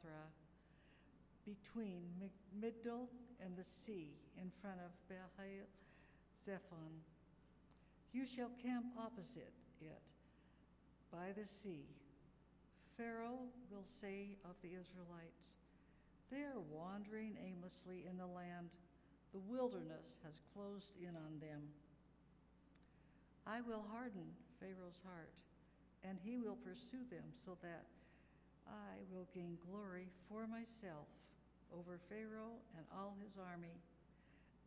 Gathra, between Migdol and the sea, in front of Baal Zephon. You shall camp opposite it, by the sea. Pharaoh will say of the Israelites, they are wandering aimlessly in the land. The wilderness has closed in on them. I will harden Pharaoh's heart, and he will pursue them so that I will gain glory for myself over Pharaoh and all his army,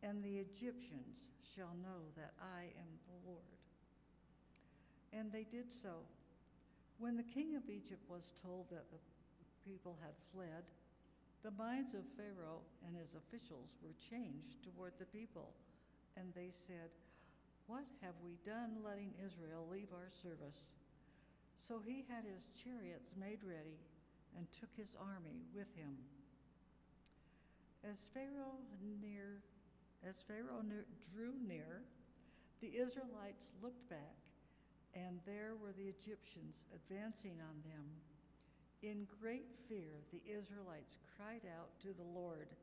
and the Egyptians shall know that I am the Lord. And they did so. When the king of Egypt was told that the people had fled, the minds of Pharaoh and his officials were changed toward the people, and they said, "What have we done letting Israel leave our service?" So he had his chariots made ready and took his army with him. As Pharaoh drew near, the Israelites looked back, and there were the Egyptians advancing on them. In great fear, the Israelites cried out to the Lord.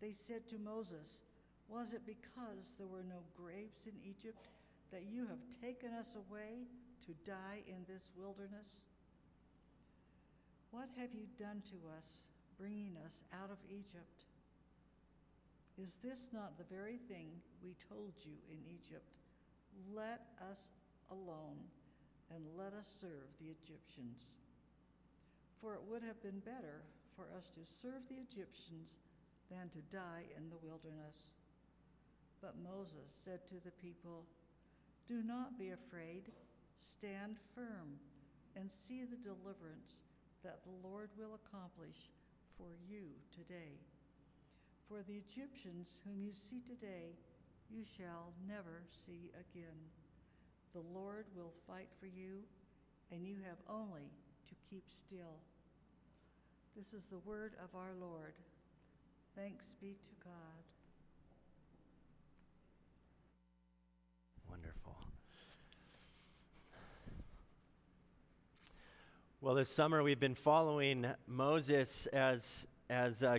They said to Moses, "Was it because there were no graves in Egypt that you have taken us away to die in this wilderness? What have you done to us, bringing us out of Egypt? Is this not the very thing we told you in Egypt? Let us alone, and let us serve the Egyptians. For it would have been better for us to serve the Egyptians than to die in the wilderness." But Moses said to the people, "Do not be afraid. Stand firm and see the deliverance that the Lord will accomplish for you today. For the Egyptians whom you see today, you shall never see again. The Lord will fight for you, and you have only to keep still." This is the word of our Lord. Thanks be to God. Wonderful. Well, this summer we've been following Moses as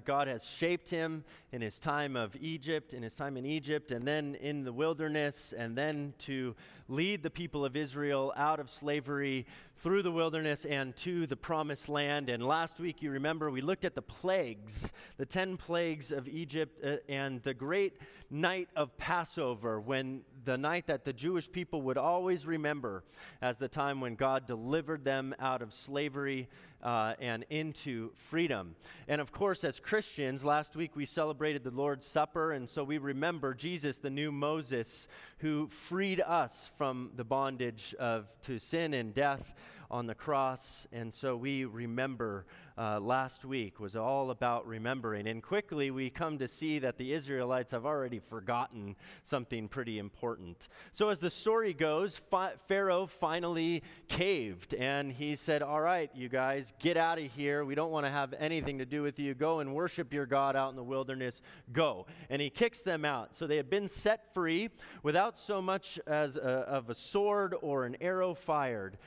God has shaped him in his time of Egypt, in his time in Egypt, and then in the wilderness, and then to lead the people of Israel out of slavery through the wilderness and to the promised land. And last week, you remember, we looked at the plagues, the 10 plagues of Egypt, and the great night of Passover, when the night that the Jewish people would always remember as the time when God delivered them out of slavery and into freedom. And of course, as Christians, last week we celebrated the Lord's Supper, and so we remember Jesus, the new Moses, who freed us from the bondage to sin and death on the cross. And so we remember. Last week was all about remembering. And quickly we come to see that the Israelites have already forgotten something pretty important. So as the story goes, Pharaoh finally caved, and he said, "All right, you guys, get out of here. We don't want to have anything to do with you. Go and worship your God out in the wilderness. Go." And he kicks them out. So they had been set free without so much as of a sword or an arrow fired.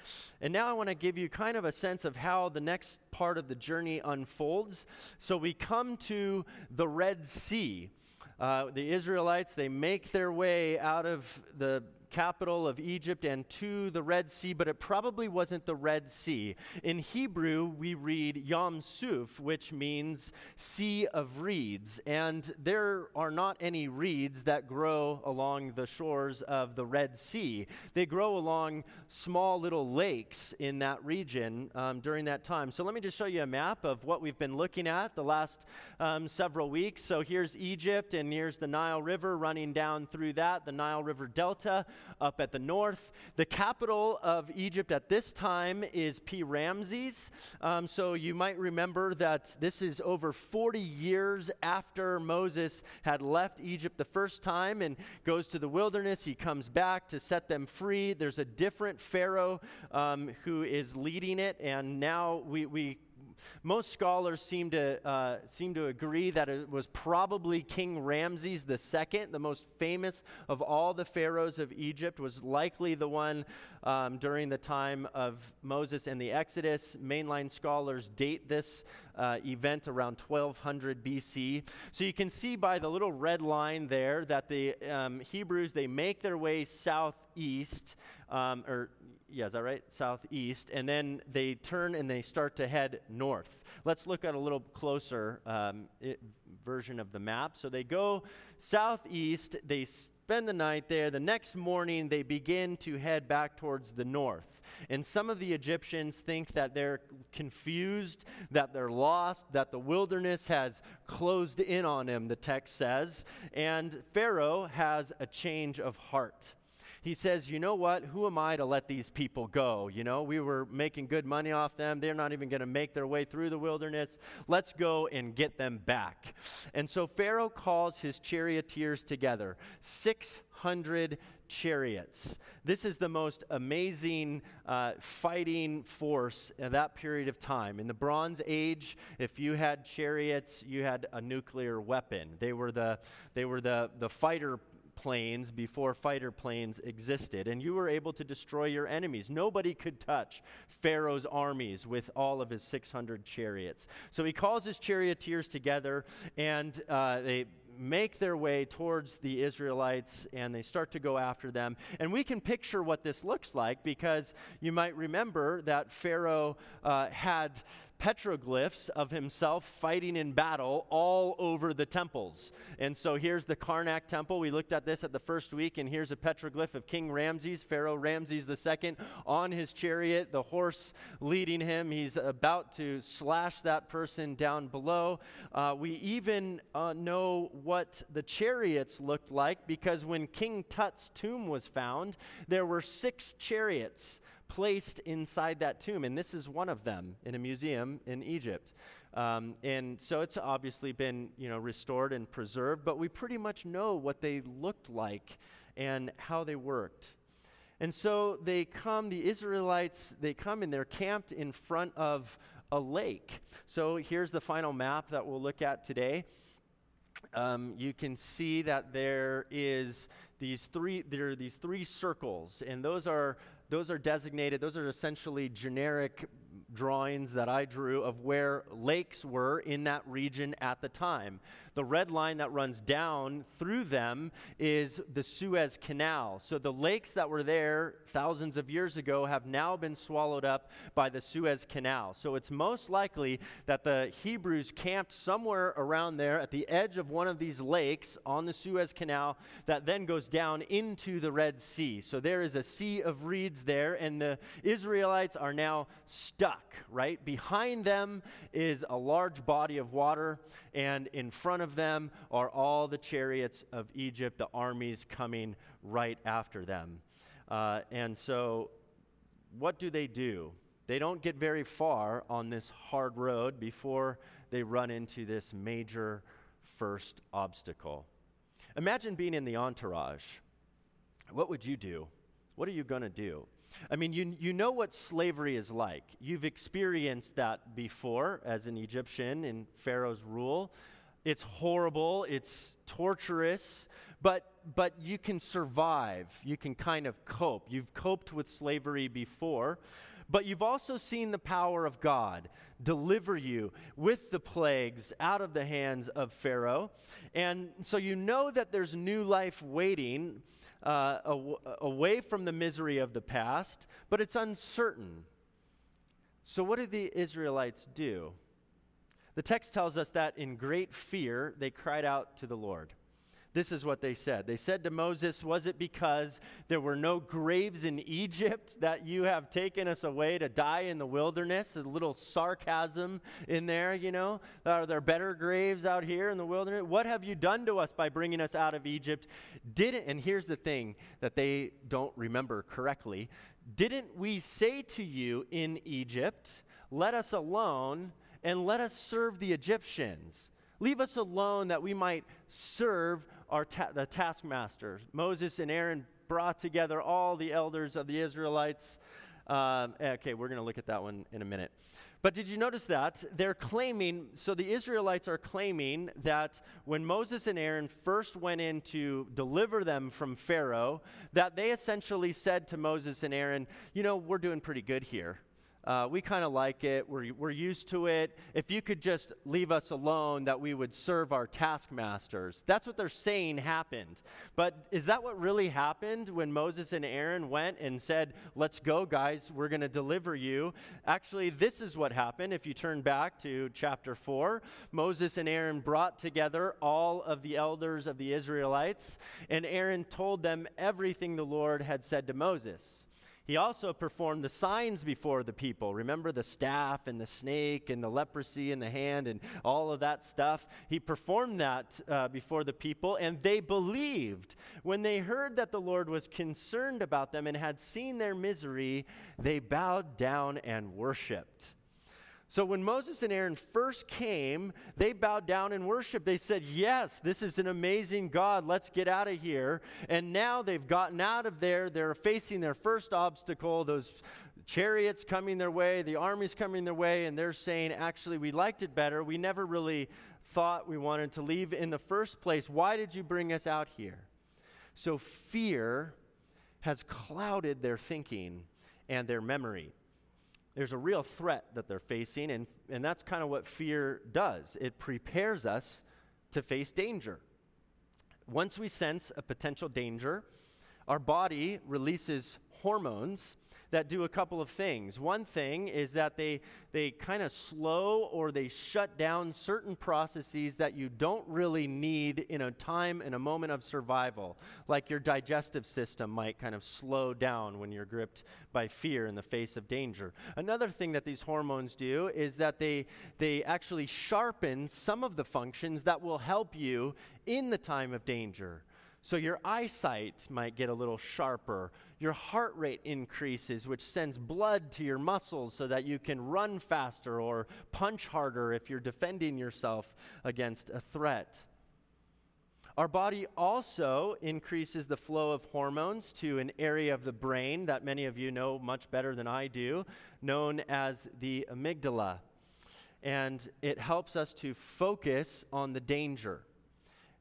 And now I want to give you kind of a sense of how the next part of the journey unfolds. So we come to the Red Sea. The Israelites, they make their way out of the capital of Egypt and to the Red Sea, but it probably wasn't the Red Sea. In Hebrew, we read Yom Suf, which means sea of reeds, and there are not any reeds that grow along the shores of the Red Sea. They grow along small little lakes in that region during that time. So let me just show you a map of what we've been looking at the last several weeks. So here's Egypt, and here's the Nile River running down through that, the Nile River Delta, up at the north. The capital of Egypt at this time is P. Ramses. So you might remember that this is over 40 years after Moses had left Egypt the first time and goes to the wilderness. He comes back to set them free. There's a different Pharaoh who is leading it, and now we Most scholars seem to agree that it was probably King Ramses II, the most famous of all the pharaohs of Egypt, was likely the one during the time of Moses and the Exodus. Mainline scholars date this event around 1200 BC. So you can see by the little red line there that the Hebrews, they make their way southeast, yeah, is that right? Southeast. And then they turn and they start to head north. Let's look at a little closer version of the map. So they go southeast, they spend the night there. The next morning, they begin to head back towards the north. And some of the Egyptians think that they're confused, that they're lost, that the wilderness has closed in on him, the text says. And Pharaoh has a change of heart. He says, you know what, who am I to let these people go? You know, we were making good money off them. They're not even going to make their way through the wilderness. Let's go and get them back. And so Pharaoh calls his charioteers together, 600 chariots. This is the most amazing fighting force at that period of time. In the Bronze Age, if you had chariots, you had a nuclear weapon. They were the fighter planes before fighter planes existed, and you were able to destroy your enemies. Nobody could touch Pharaoh's armies with all of his 600 chariots. So he calls his charioteers together, and they make their way towards the Israelites, and they start to go after them. And we can picture what this looks like, because you might remember that Pharaoh had petroglyphs of himself fighting in battle all over the temples. And so here's the Karnak Temple. We looked at this at the first week, and here's a petroglyph of King Ramses, Pharaoh Ramses II, on his chariot, the horse leading him. He's about to slash that person down below. We even know what the chariots looked like, because when King Tut's tomb was found, there were 6 chariots placed inside that tomb, and this is one of them in a museum in Egypt. And so it's obviously been, restored and preserved, but we pretty much know what they looked like and how they worked. And so the Israelites come and they're camped in front of a lake. So here's the final map that we'll look at today. You can see that there are these three circles, and those are designated, those are essentially generic drawings that I drew of where lakes were in that region at the time. The red line that runs down through them is the Suez Canal. So the lakes that were there thousands of years ago have now been swallowed up by the Suez Canal. So it's most likely that the Hebrews camped somewhere around there at the edge of one of these lakes on the Suez Canal that then goes down into the Red Sea. So there is a sea of reeds there, and the Israelites are now stuck, right? Behind them is a large body of water, and in front of them are all the chariots of Egypt, the armies coming right after them. And so what do? They don't get very far on this hard road before they run into this major first obstacle. Imagine being in the entourage. What would you do? What are you going to do? I mean, you know what slavery is like. You've experienced that before as an Egyptian in Pharaoh's rule. It's horrible. It's torturous. But you can survive. You can kind of cope. You've coped with slavery before. But you've also seen the power of God deliver you with the plagues out of the hands of Pharaoh. And so you know that there's new life waiting away from the misery of the past, but it's uncertain. So what do the Israelites do? The text tells us that in great fear, they cried out to the Lord. This is what they said. They said to Moses, "Was it because there were no graves in Egypt that you have taken us away to die in the wilderness?" A little sarcasm in there, Are there better graves out here in the wilderness? What have you done to us by bringing us out of Egypt? And here's the thing that they don't remember correctly. Didn't we say to you in Egypt, "Let us alone and let us serve the Egyptians"? Leave us alone that we might serve the taskmaster. Moses and Aaron brought together all the elders of the Israelites. We're going to look at that one in a minute. But did you notice that? They're claiming, so the Israelites are claiming that when Moses and Aaron first went in to deliver them from Pharaoh, that they essentially said to Moses and Aaron, you know, we're doing pretty good here. We kind of like it. We're used to it. If you could just leave us alone, that we would serve our taskmasters. That's what they're saying happened. But is that what really happened when Moses and Aaron went and said, let's go, guys, we're going to deliver you? Actually, this is what happened. If you turn back to chapter 4, Moses and Aaron brought together all of the elders of the Israelites, and Aaron told them everything the Lord had said to Moses. He also performed the signs before the people. Remember the staff and the snake and the leprosy in the hand and all of that stuff? He performed that before the people, and they believed. When they heard that the Lord was concerned about them and had seen their misery, they bowed down and worshiped. So when Moses and Aaron first came, they bowed down and worshiped. They said, yes, this is an amazing God. Let's get out of here. And now they've gotten out of there. They're facing their first obstacle, those chariots coming their way, the armies coming their way, and they're saying, actually, we liked it better. We never really thought we wanted to leave in the first place. Why did you bring us out here? So fear has clouded their thinking and their memory. There's a real threat that they're facing, and that's kind of what fear does. It prepares us to face danger. Once we sense a potential danger, our body releases hormones that do a couple of things. One thing is that they kind of slow or they shut down certain processes that you don't really need in a time, in a moment of survival. Like your digestive system might kind of slow down when you're gripped by fear in the face of danger. Another thing that these hormones do is that they actually sharpen some of the functions that will help you in the time of danger. So your eyesight might get a little sharper. Your heart rate increases, which sends blood to your muscles so that you can run faster or punch harder if you're defending yourself against a threat. Our body also increases the flow of hormones to an area of the brain that many of you know much better than I do, known as the amygdala. And it helps us to focus on the danger.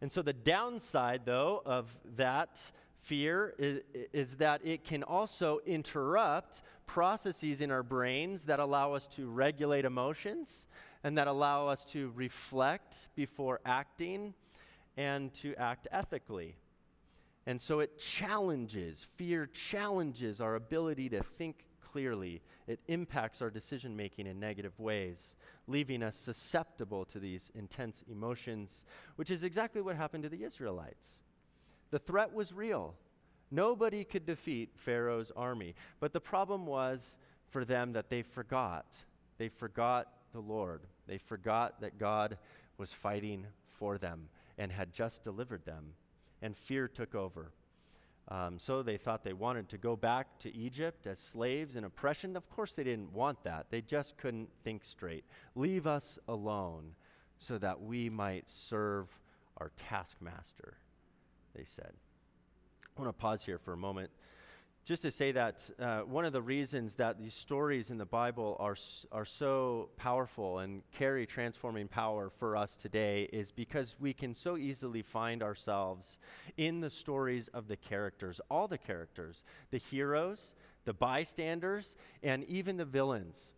And so the downside, though, of that fear is that it can also interrupt processes in our brains that allow us to regulate emotions and that allow us to reflect before acting and to act ethically. And so fear challenges our ability to think clearly. It impacts our decision-making in negative ways, leaving us susceptible to these intense emotions, which is exactly what happened to the Israelites. The threat was real. Nobody could defeat Pharaoh's army. But the problem was for them that they forgot. They forgot the Lord. They forgot that God was fighting for them and had just delivered them, and fear took over. So they thought they wanted to go back to Egypt as slaves and oppression. Of course they didn't want that. They just couldn't think straight. Leave us alone so that we might serve our taskmaster, they said. I want to pause here for a moment just to say that one of the reasons that these stories in the Bible are so powerful and carry transforming power for us today is because we can so easily find ourselves in the stories of the characters, all the characters, the heroes, the bystanders, and even the villains.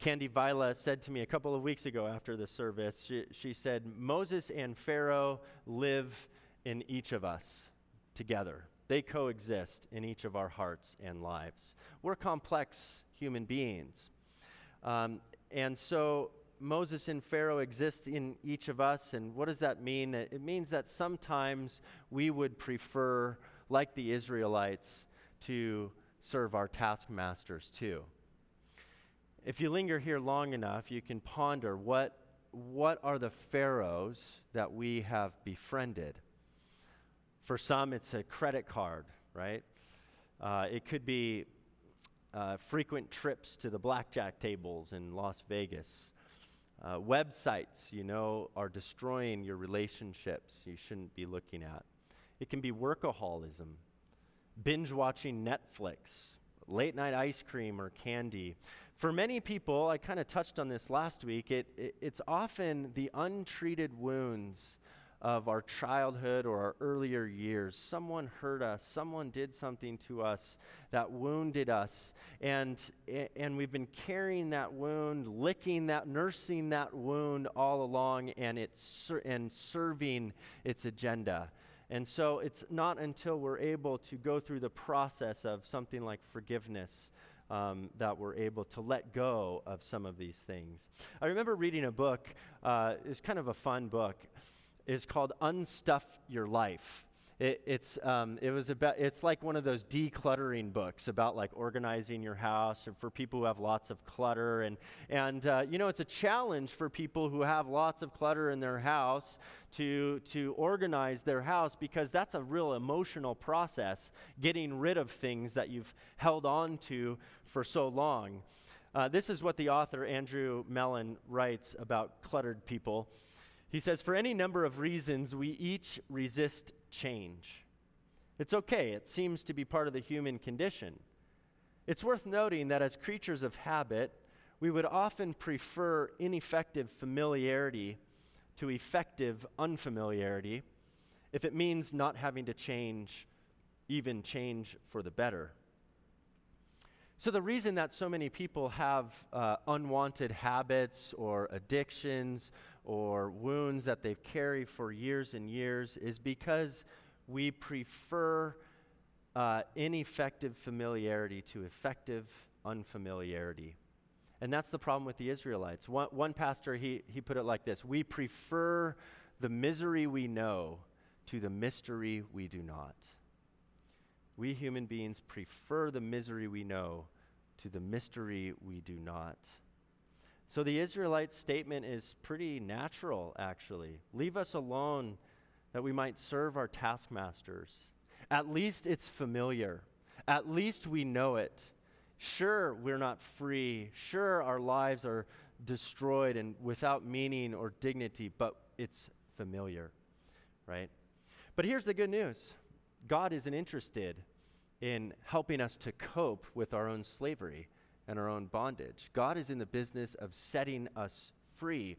Candy Vila said to me a couple of weeks ago after the service, she said, Moses and Pharaoh live in each of us together. They coexist in each of our hearts and lives. We're complex human beings. And so Moses and Pharaoh exist in each of us. And what does that mean? It means that sometimes we would prefer, like the Israelites, to serve our taskmasters too. If you linger here long enough, you can ponder what are the pharaohs that we have befriended? For some, it's a credit card, right? It could be frequent trips to the blackjack tables in Las Vegas. Websites, you know, are destroying your relationships you shouldn't be looking at. It can be workaholism, binge-watching Netflix, late-night ice cream or candy. For many people, I kind of touched on this last week, it's often the untreated wounds of our childhood or our earlier years. Someone hurt us, someone did something to us that wounded us, and we've been carrying that wound, licking that, nursing that wound all along, and serving its agenda. And so it's not until we're able to go through the process of something like forgiveness that we're able to let go of some of these things. I remember reading a book, it's kind of a fun book. It's called Unstuff Your Life. It's like one of those decluttering books about like organizing your house, and for people who have lots of clutter, and it's a challenge for people who have lots of clutter in their house to organize their house, because that's a real emotional process, getting rid of things that you've held on to for so long. This is what the author Andrew Mellon writes about cluttered people. He says, for any number of reasons, we each resist change. It's okay. It seems to be part of the human condition. It's worth noting that as creatures of habit, we would often prefer ineffective familiarity to effective unfamiliarity if it means not having to change, even change for the better. So the reason that so many people have unwanted habits or addictions or wounds that they've carried for years and years is because we prefer ineffective familiarity to effective unfamiliarity. And that's the problem with the Israelites. One pastor, he put it like this: we prefer the misery we know to the mystery we do not. We human beings prefer the misery we know to the mystery we do not. So the Israelites' statement is pretty natural, actually. Leave us alone that we might serve our taskmasters. At least it's familiar. At least we know it. Sure, we're not free. Sure, our lives are destroyed and without meaning or dignity, but it's familiar, right? But here's the good news. God isn't interested in helping us to cope with our own slavery and our own bondage. God is in the business of setting us free.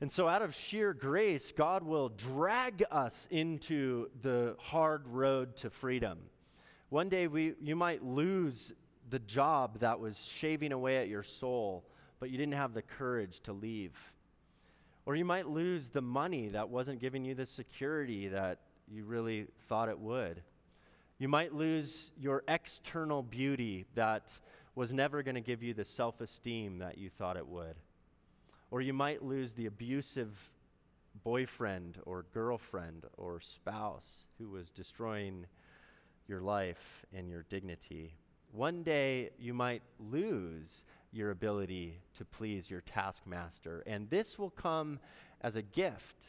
And so out of sheer grace, God will drag us into the hard road to freedom. One day you might lose the job that was shaving away at your soul, but you didn't have the courage to leave. Or you might lose the money that wasn't giving you the security that you really thought it would. You might lose your external beauty that was never going to give you the self-esteem that you thought it would. Or you might lose the abusive boyfriend or girlfriend or spouse who was destroying your life and your dignity. One day you might lose your ability to please your taskmaster, and this will come as a gift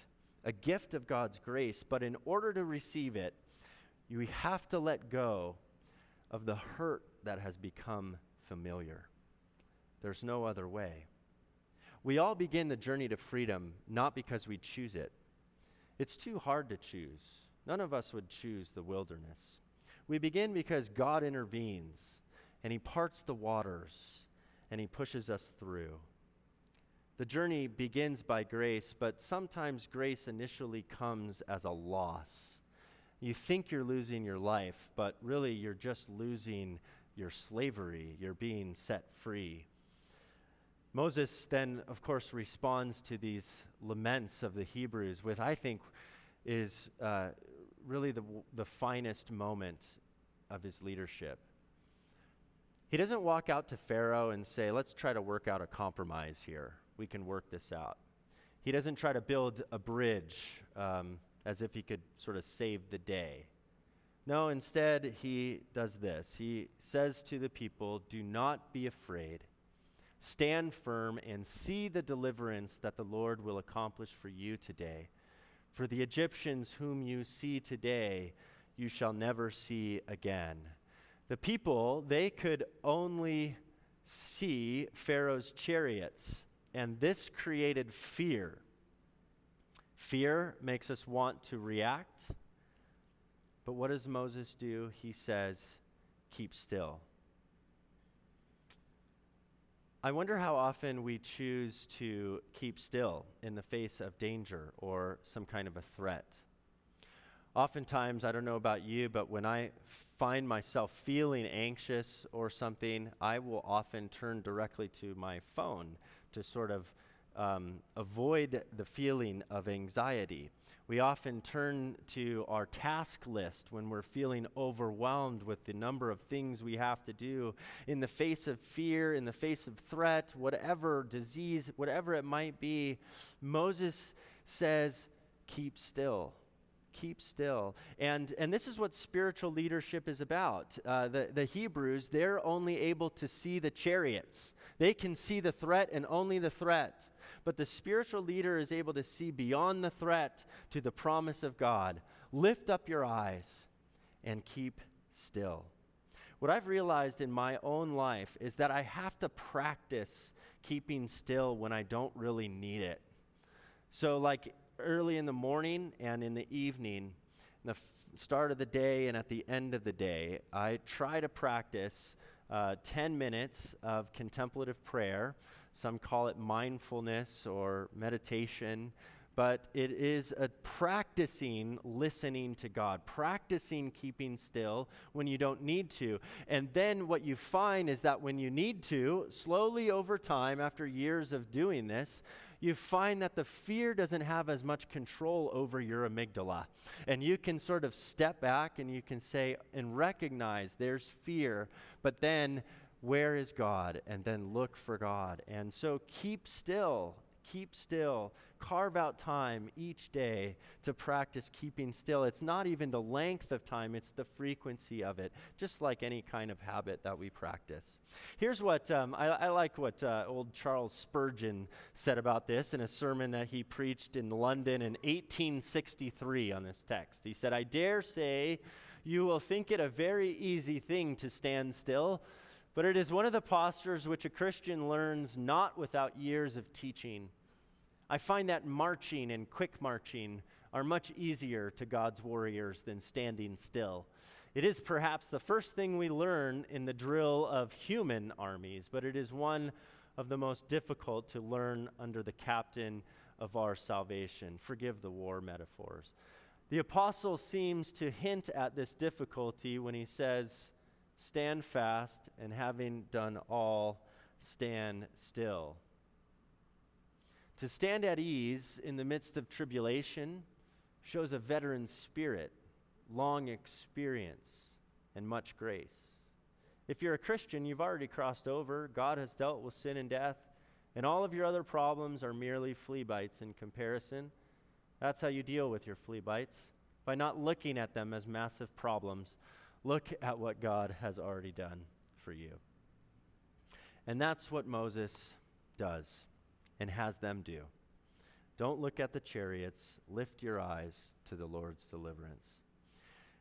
of God's grace, but in order to receive it, you have to let go of the hurt that has become familiar. There's no other way. We all begin the journey to freedom not because we choose it. It's too hard to choose. None of us would choose the wilderness. We begin because God intervenes, and He parts the waters, and He pushes us through. The journey begins by grace, but sometimes grace initially comes as a loss. You think you're losing your life, but really you're just losing your slavery. You're being set free. Moses then, of course, responds to these laments of the Hebrews with, I think, is really the finest moment of his leadership. He doesn't walk out to Pharaoh and say, let's try to work out a compromise here. We can work this out. He doesn't try to build a bridge as if he could sort of save the day. No, instead, he does this. He says to the people, do not be afraid. Stand firm and see the deliverance that the Lord will accomplish for you today. For the Egyptians whom you see today, you shall never see again. The people, they could only see Pharaoh's chariots. And this created fear. Fear makes us want to react. But what does Moses do? He says, keep still. I wonder how often we choose to keep still in the face of danger or some kind of a threat. Oftentimes, I don't know about you, but when I find myself feeling anxious or something, I will often turn directly to my phone to sort of avoid the feeling of anxiety. We often turn to our task list when we're feeling overwhelmed with the number of things we have to do in the face of fear, in the face of threat, whatever disease, whatever it might be. Moses says, keep still. Keep still. And this is what spiritual leadership is about. The Hebrews, they're only able to see the chariots. They can see the threat and only the threat. But the spiritual leader is able to see beyond the threat to the promise of God. Lift up your eyes and keep still. What I've realized in my own life is that I have to practice keeping still when I don't really need it. So like early in the morning and in the evening, in the start of the day and at the end of the day, I try to practice 10 minutes of contemplative prayer. Some call it mindfulness or meditation, but it is a practicing listening to God, practicing keeping still when you don't need to. And then what you find is that when you need to, slowly over time, after years of doing this, you find that the fear doesn't have as much control over your amygdala. And you can sort of step back and you can say and recognize there's fear, but then where is God? And then look for God. And so keep still, carve out time each day to practice keeping still. It's not even the length of time, it's the frequency of it, just like any kind of habit that we practice. Here's what, I like what old Charles Spurgeon said about this in a sermon that he preached in London in 1863 on this text. He said, "I dare say you will think it a very easy thing to stand still, but it is one of the postures which a Christian learns not without years of teaching. I find that marching and quick marching are much easier to God's warriors than standing still. It is perhaps the first thing we learn in the drill of human armies, but it is one of the most difficult to learn under the captain of our salvation." Forgive the war metaphors. The apostle seems to hint at this difficulty when he says, "Stand fast, and having done all, stand still." To stand at ease in the midst of tribulation shows a veteran spirit, long experience, and much grace. If you're a Christian, you've already crossed over. God has dealt with sin and death, and all of your other problems are merely flea bites in comparison. That's how you deal with your flea bites, by not looking at them as massive problems. Look at what God has already done for you. And that's what Moses does and has them do. Don't look at the chariots. Lift your eyes to the Lord's deliverance.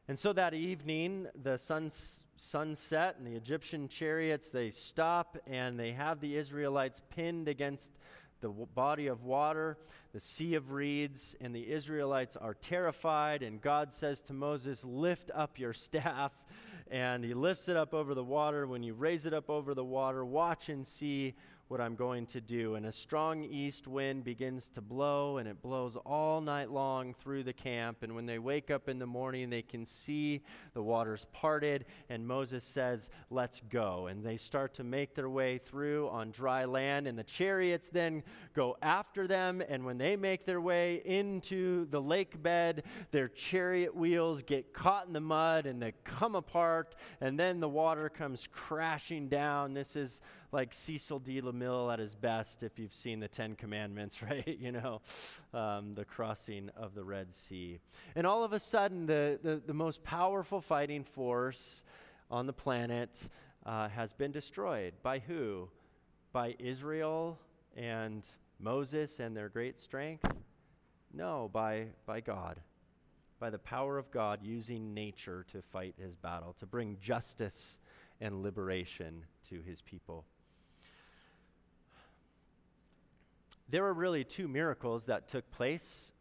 And so that evening, the sun set and the Egyptian chariots, they stop and they have the Israelites pinned against the body of water, the sea of reeds, and the Israelites are terrified, and God says to Moses, "Lift up your staff," and he lifts it up over the water. When you raise it up over the water, watch and see what I'm going to do. And a strong east wind begins to blow, and it blows all night long through the camp, and when they wake up in the morning, they can see the waters parted, and Moses says, "Let's go," and they start to make their way through on dry land, and the chariots then go after them, and when they make their way into the lake bed, their chariot wheels get caught in the mud, and they come apart, and then the water comes crashing down. This is like Cecil D. LaMille at his best, if you've seen the Ten Commandments, right? You know, the crossing of the Red Sea. And all of a sudden, the most powerful fighting force on the planet has been destroyed. By who? By Israel and Moses and their great strength? No, by God. By the power of God using nature to fight his battle, to bring justice and liberation to his people. There were really two miracles that took place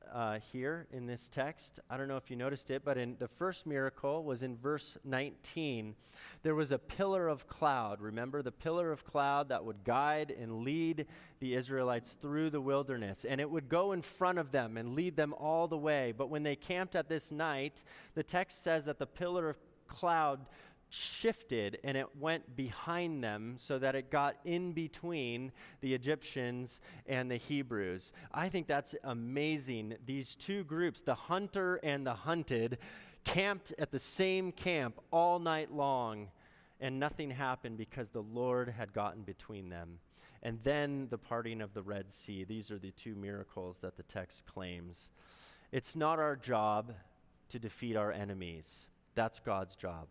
here in this text. I don't know if you noticed it, but in the first miracle was in verse 19. There was a pillar of cloud. Remember the pillar of cloud that would guide and lead the Israelites through the wilderness. And it would go in front of them and lead them all the way. But when they camped at this night, the text says that the pillar of cloud shifted and it went behind them so that it got in between the Egyptians and the Hebrews. I think that's amazing. These two groups, the hunter and the hunted, camped at the same camp all night long, and nothing happened because the Lord had gotten between them. And then the parting of the Red Sea. These are the two miracles that the text claims. It's not our job to defeat our enemies. That's God's job.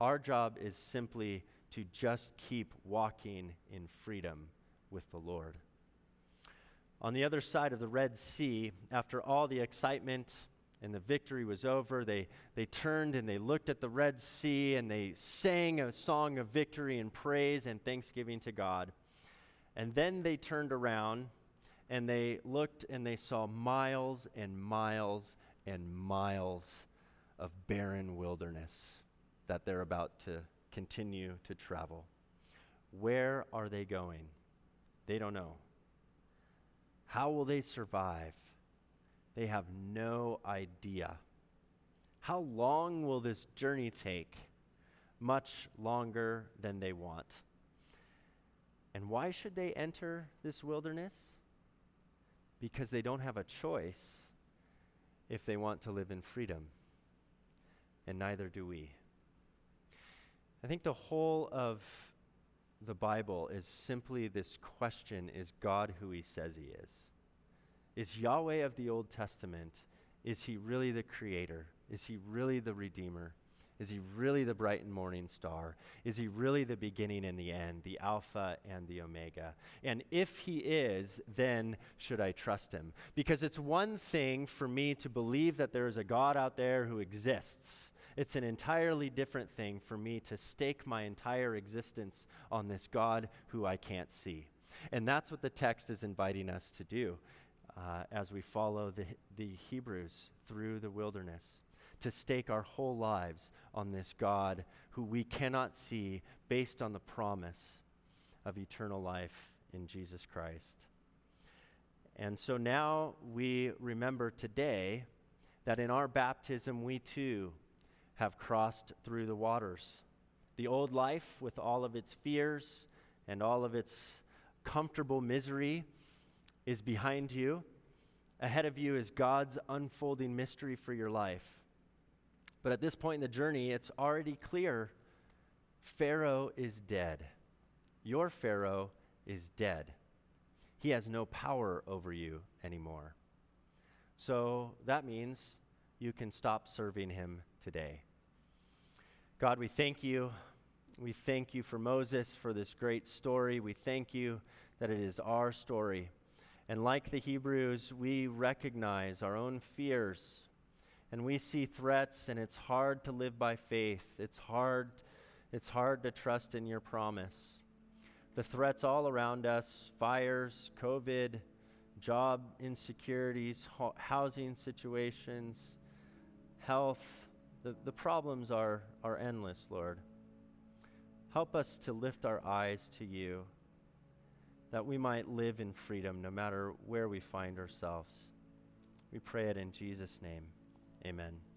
Our job is simply to just keep walking in freedom with the Lord. On the other side of the Red Sea, after all the excitement and the victory was over, they turned and they looked at the Red Sea and they sang a song of victory and praise and thanksgiving to God. And then they turned around and they looked and they saw miles and miles and miles of barren wilderness that they're about to continue to travel. Where are they going? They don't know. How will they survive? They have no idea. How long will this journey take? Much longer than they want. And why should they enter this wilderness? Because they don't have a choice if they want to live in freedom. And neither do we. I think the whole of the Bible is simply this question, is God who he says he is? Is Yahweh of the Old Testament, is he really the creator? Is he really the redeemer? Is he really the bright and morning star? Is he really the beginning and the end, the Alpha and the Omega? And if he is, then should I trust him? Because it's one thing for me to believe that there is a God out there who exists. It's an entirely different thing for me to stake my entire existence on this God who I can't see. And that's what the text is inviting us to do as we follow the Hebrews through the wilderness, to stake our whole lives on this God who we cannot see based on the promise of eternal life in Jesus Christ. And so now we remember today that in our baptism we too have crossed through the waters. The old life with all of its fears and all of its comfortable misery is behind you. Ahead of you is God's unfolding mystery for your life. But at this point in the journey, it's already clear Pharaoh is dead. Your Pharaoh is dead. He has no power over you anymore. So that means you can stop serving him today. God, we thank you. We thank you for Moses, for this great story. We thank you that it is our story. And like the Hebrews, we recognize our own fears. And we see threats, and it's hard to live by faith. It's hard to trust in your promise. The threats all around us, fires, COVID, job insecurities, housing situations, health, the problems are endless, Lord. Help us to lift our eyes to you, that we might live in freedom no matter where we find ourselves. We pray it in Jesus' name. Amen.